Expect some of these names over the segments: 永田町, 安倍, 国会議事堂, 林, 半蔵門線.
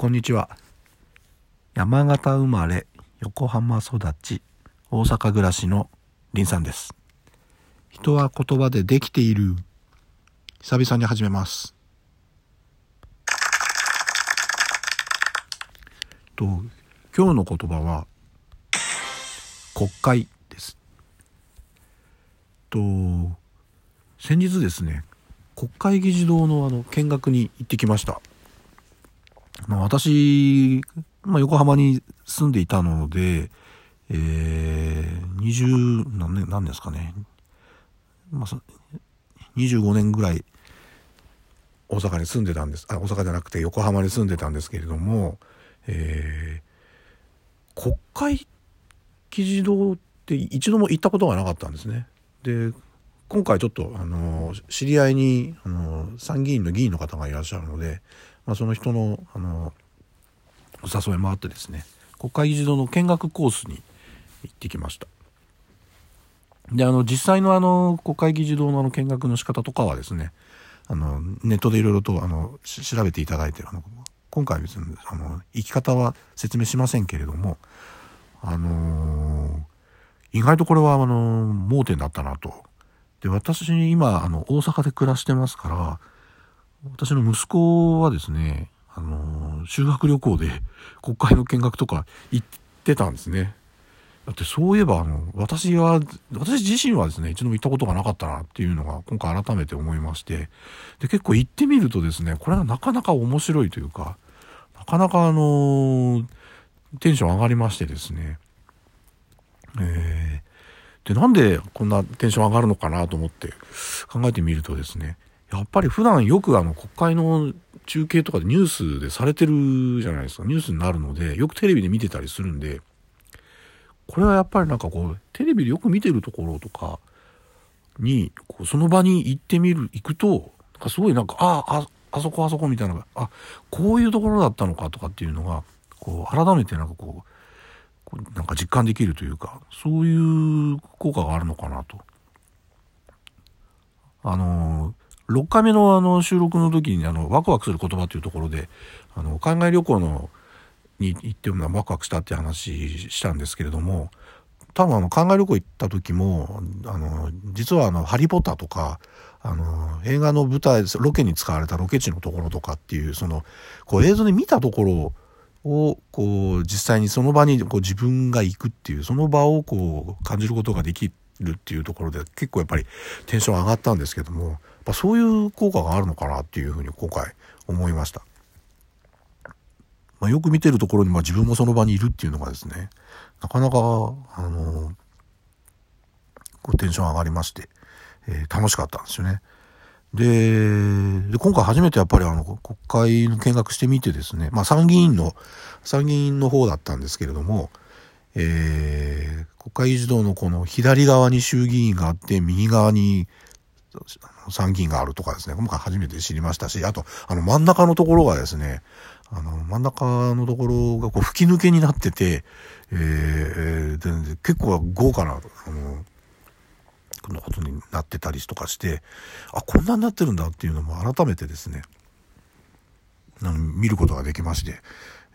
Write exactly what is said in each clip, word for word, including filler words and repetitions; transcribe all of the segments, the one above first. こんにちは。山形生まれ、横浜育ち、大阪暮らしの林さんです。人は言葉でできている。久々に始めます。と今日の言葉は国会です。と先日ですね、国会議事堂のあの見学に行ってきました。私、まあ、横浜に住んでいたので、えー、20何年、何ですかね、まあ、にじゅうごねんぐらい大阪に住んでたんです。あ、大阪じゃなくて横浜に住んでたんですけれども、えー、国会議事堂って一度も行ったことがなかったんですね。で、今回ちょっとあの知り合いにあの参議院の議員の方がいらっしゃるので、まあ、その人の、あのお誘いもあってですね、国会議事堂の見学コースに行ってきました。で、あの実際の、あの国会議事堂の、あの見学の仕方とかはですね、あのネットでいろいろとあの調べていただいて、あの今回別にあの行き方は説明しませんけれども、あのー、意外とこれはあの盲点だったなと。で、私今あの大阪で暮らしてますから、私の息子はですね、あのー、修学旅行で国会の見学とか行ってたんですね。だってそういえばあの私は私自身はですね、一度も行ったことがなかったなっていうのが今回改めて思いまして、で、結構行ってみるとですね、これがなかなか面白いというか、なかなかあのー、テンション上がりましてですね、えー、で、なんでこんなテンション上がるのかなと思って考えてみるとですね、やっぱり普段よくあの国会の中継とかでニュースでされてるじゃないですか。ニュースになるので、よくテレビで見てたりするんで、これはやっぱりなんかこうテレビでよく見てるところとかにこうその場に行ってみる行くと、なんかすごいなんかあああそこあそこみたいな、あ、こういうところだったのかとかっていうのがこう改めてなんかこうなんか実感できるというか、そういう効果があるのかなと。あのーろっかいめのあの収録の時にあのワクワクする言葉というところで、あの海外旅行のに行ってもワクワクしたって話したんですけれども、多分あの海外旅行行った時もあの実はあのハリーポッターとかあの映画の舞台ロケに使われたロケ地のところとかっていう、そのこう映像で見たところをこう実際にその場にこう自分が行くっていう、その場をこう感じることができるっていうところで結構やっぱりテンション上がったんですけども、そういう効果があるのかなっていうふうに今回思いました。まあ、よく見てるところにまあ自分もその場にいるっていうのがですね、なかなかあのこうテンション上がりまして、えー、楽しかったんですよね。で、で今回初めてやっぱりあの国会の見学してみてですね、まあ、参議院の参議院の方だったんですけれども、えー、国会議事堂のこの左側に衆議院があって、右側に参議院があるとかですね、今回初めて知りましたし、あとあの真ん中のところがですね、あの真ん中のところがこう吹き抜けになってて、えー、で結構豪華なあのこのことになってたりとかして、あ、こんなになってるんだっていうのも改めてですね、見ることができまして、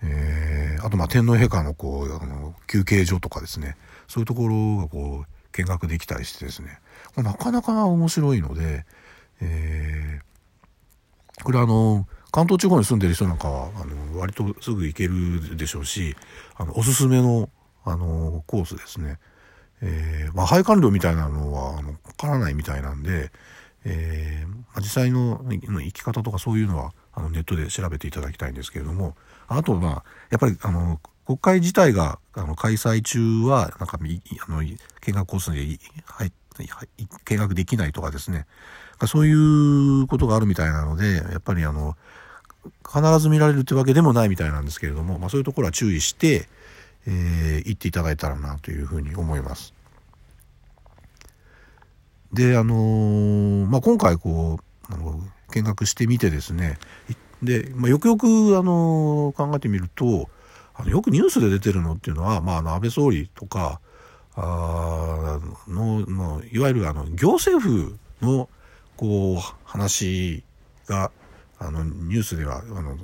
えー、あとまあ天皇陛下のこうあの休憩所とかですね、そういうところがこう見学できたりしてですね、なかなか面白いので、えー、これあの関東地方に住んでる人なんかはあの割とすぐ行けるでしょうし、あのおすすめのあのコースですね。えーまあ、配管料みたいなのはあのかからないみたいなんで、えーまあ、実際の行き方とかそういうのはあのネットで調べていただきたいんですけれども、あとまあやっぱりあの国会自体があの開催中はなんかあの見学コースに入って見学できないとかですね、そういうことがあるみたいなので、やっぱりあの必ず見られるってわけでもないみたいなんですけれども、まあ、そういうところは注意して、えー、行っていただいたらなというふうに思います。で、あのーまあ、今回こうあの見学してみてですね、で、まあ、よくよく、あのー、考えてみると、あのよくニュースで出てるのっていうのは、まあ、あの安倍総理とかあののいわゆるあの行政府のこう話があのニュースではあの流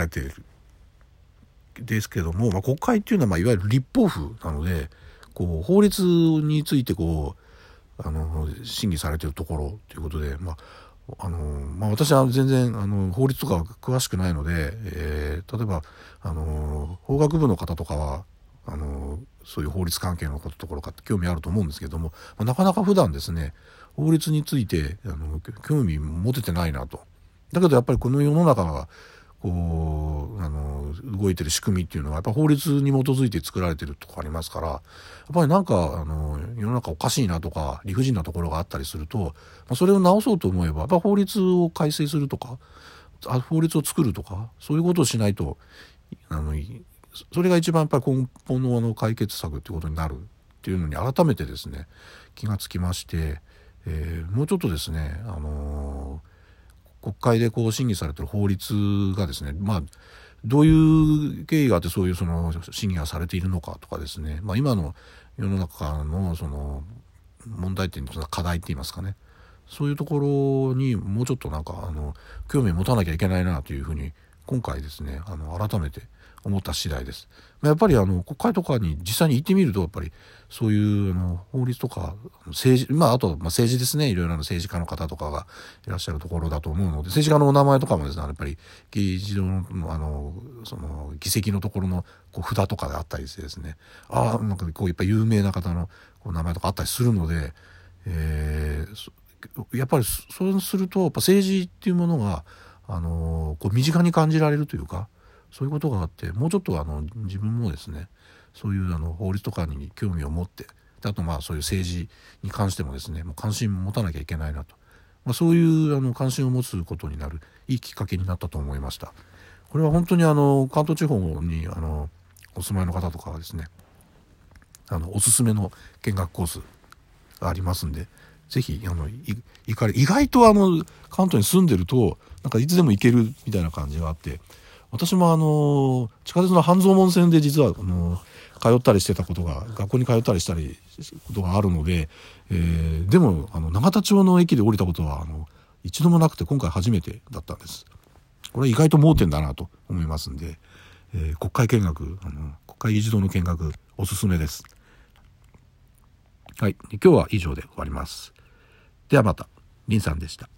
れてですけども、まあ、国会っていうのはまあいわゆる立法府なので、こう法律についてこうあの審議されているところということで、まああのまあ、私は全然あの法律とか詳しくないので、えー、例えばあの法学部の方とかはあのそういう法律関係のことところかって興味あると思うんですけども、まあ、なかなか普段ですね法律についてあの興味持ててないなと。だけどやっぱりこの世の中がこうあの動いてる仕組みっていうのはやっぱ法律に基づいて作られてるとこありますから、やっぱりなんかあの世の中おかしいなとか理不尽なところがあったりすると、まあ、それを直そうと思えばやっぱ法律を改正するとか法律を作るとかそういうことをしないと、あのそれが一番やっぱり根本 の, あの解決策っていうことになるっていうのに改めてですね気がつきまして、えー、もうちょっとですねあのー国会でこう審議されている法律がですね、まあ、どういう経緯があってそういうその審議がされているのかとかですね、まあ、今の世の中のその問題点、課題って言いますかね、そういうところにもうちょっとなんかあの興味を持たなきゃいけないなというふうに今回ですねあの改めて思った次第です。やっぱりあの国会とかに実際に行ってみるとやっぱりそういうあの法律とか政治、まあ、あとまあ政治ですね、いろいろな政治家の方とかがいらっしゃるところだと思うので、政治家のお名前とかもですねやっぱり議事堂の、あのその議席のところのこう札とかであったりしてですね、ああなんかこういっぱい有名な方のこう名前とかあったりするので、えー、やっぱりそうするとやっぱ政治っていうものがあのこう身近に感じられるというか、そういうことがあって、もうちょっとあの自分もですねそういうあの法律とかに興味を持って、あとまあそういう政治に関してもですねもう関心を持たなきゃいけないなと、まあ、そういうあの関心を持つことになるいいきっかけになったと思いました。これは本当にあの関東地方にあのお住まいの方とかはですねあのおすすめの見学コースがありますんで、ぜひあの行かれ、意外とあの関東に住んでるとなんかいつでも行けるみたいな感じがあって、私もあの地下鉄の半蔵門線で実はあの通ったりしてたことが、学校に通ったりしたりことがあるので、えー、でもあの永田町の駅で降りたことはあの一度もなくて、今回初めてだったんです。これは意外と盲点だなと思いますんで、えー、国会見学、あの国会議事堂の見学おすすめです。はい、今日は以上で終わります。ではまた、林さんでした。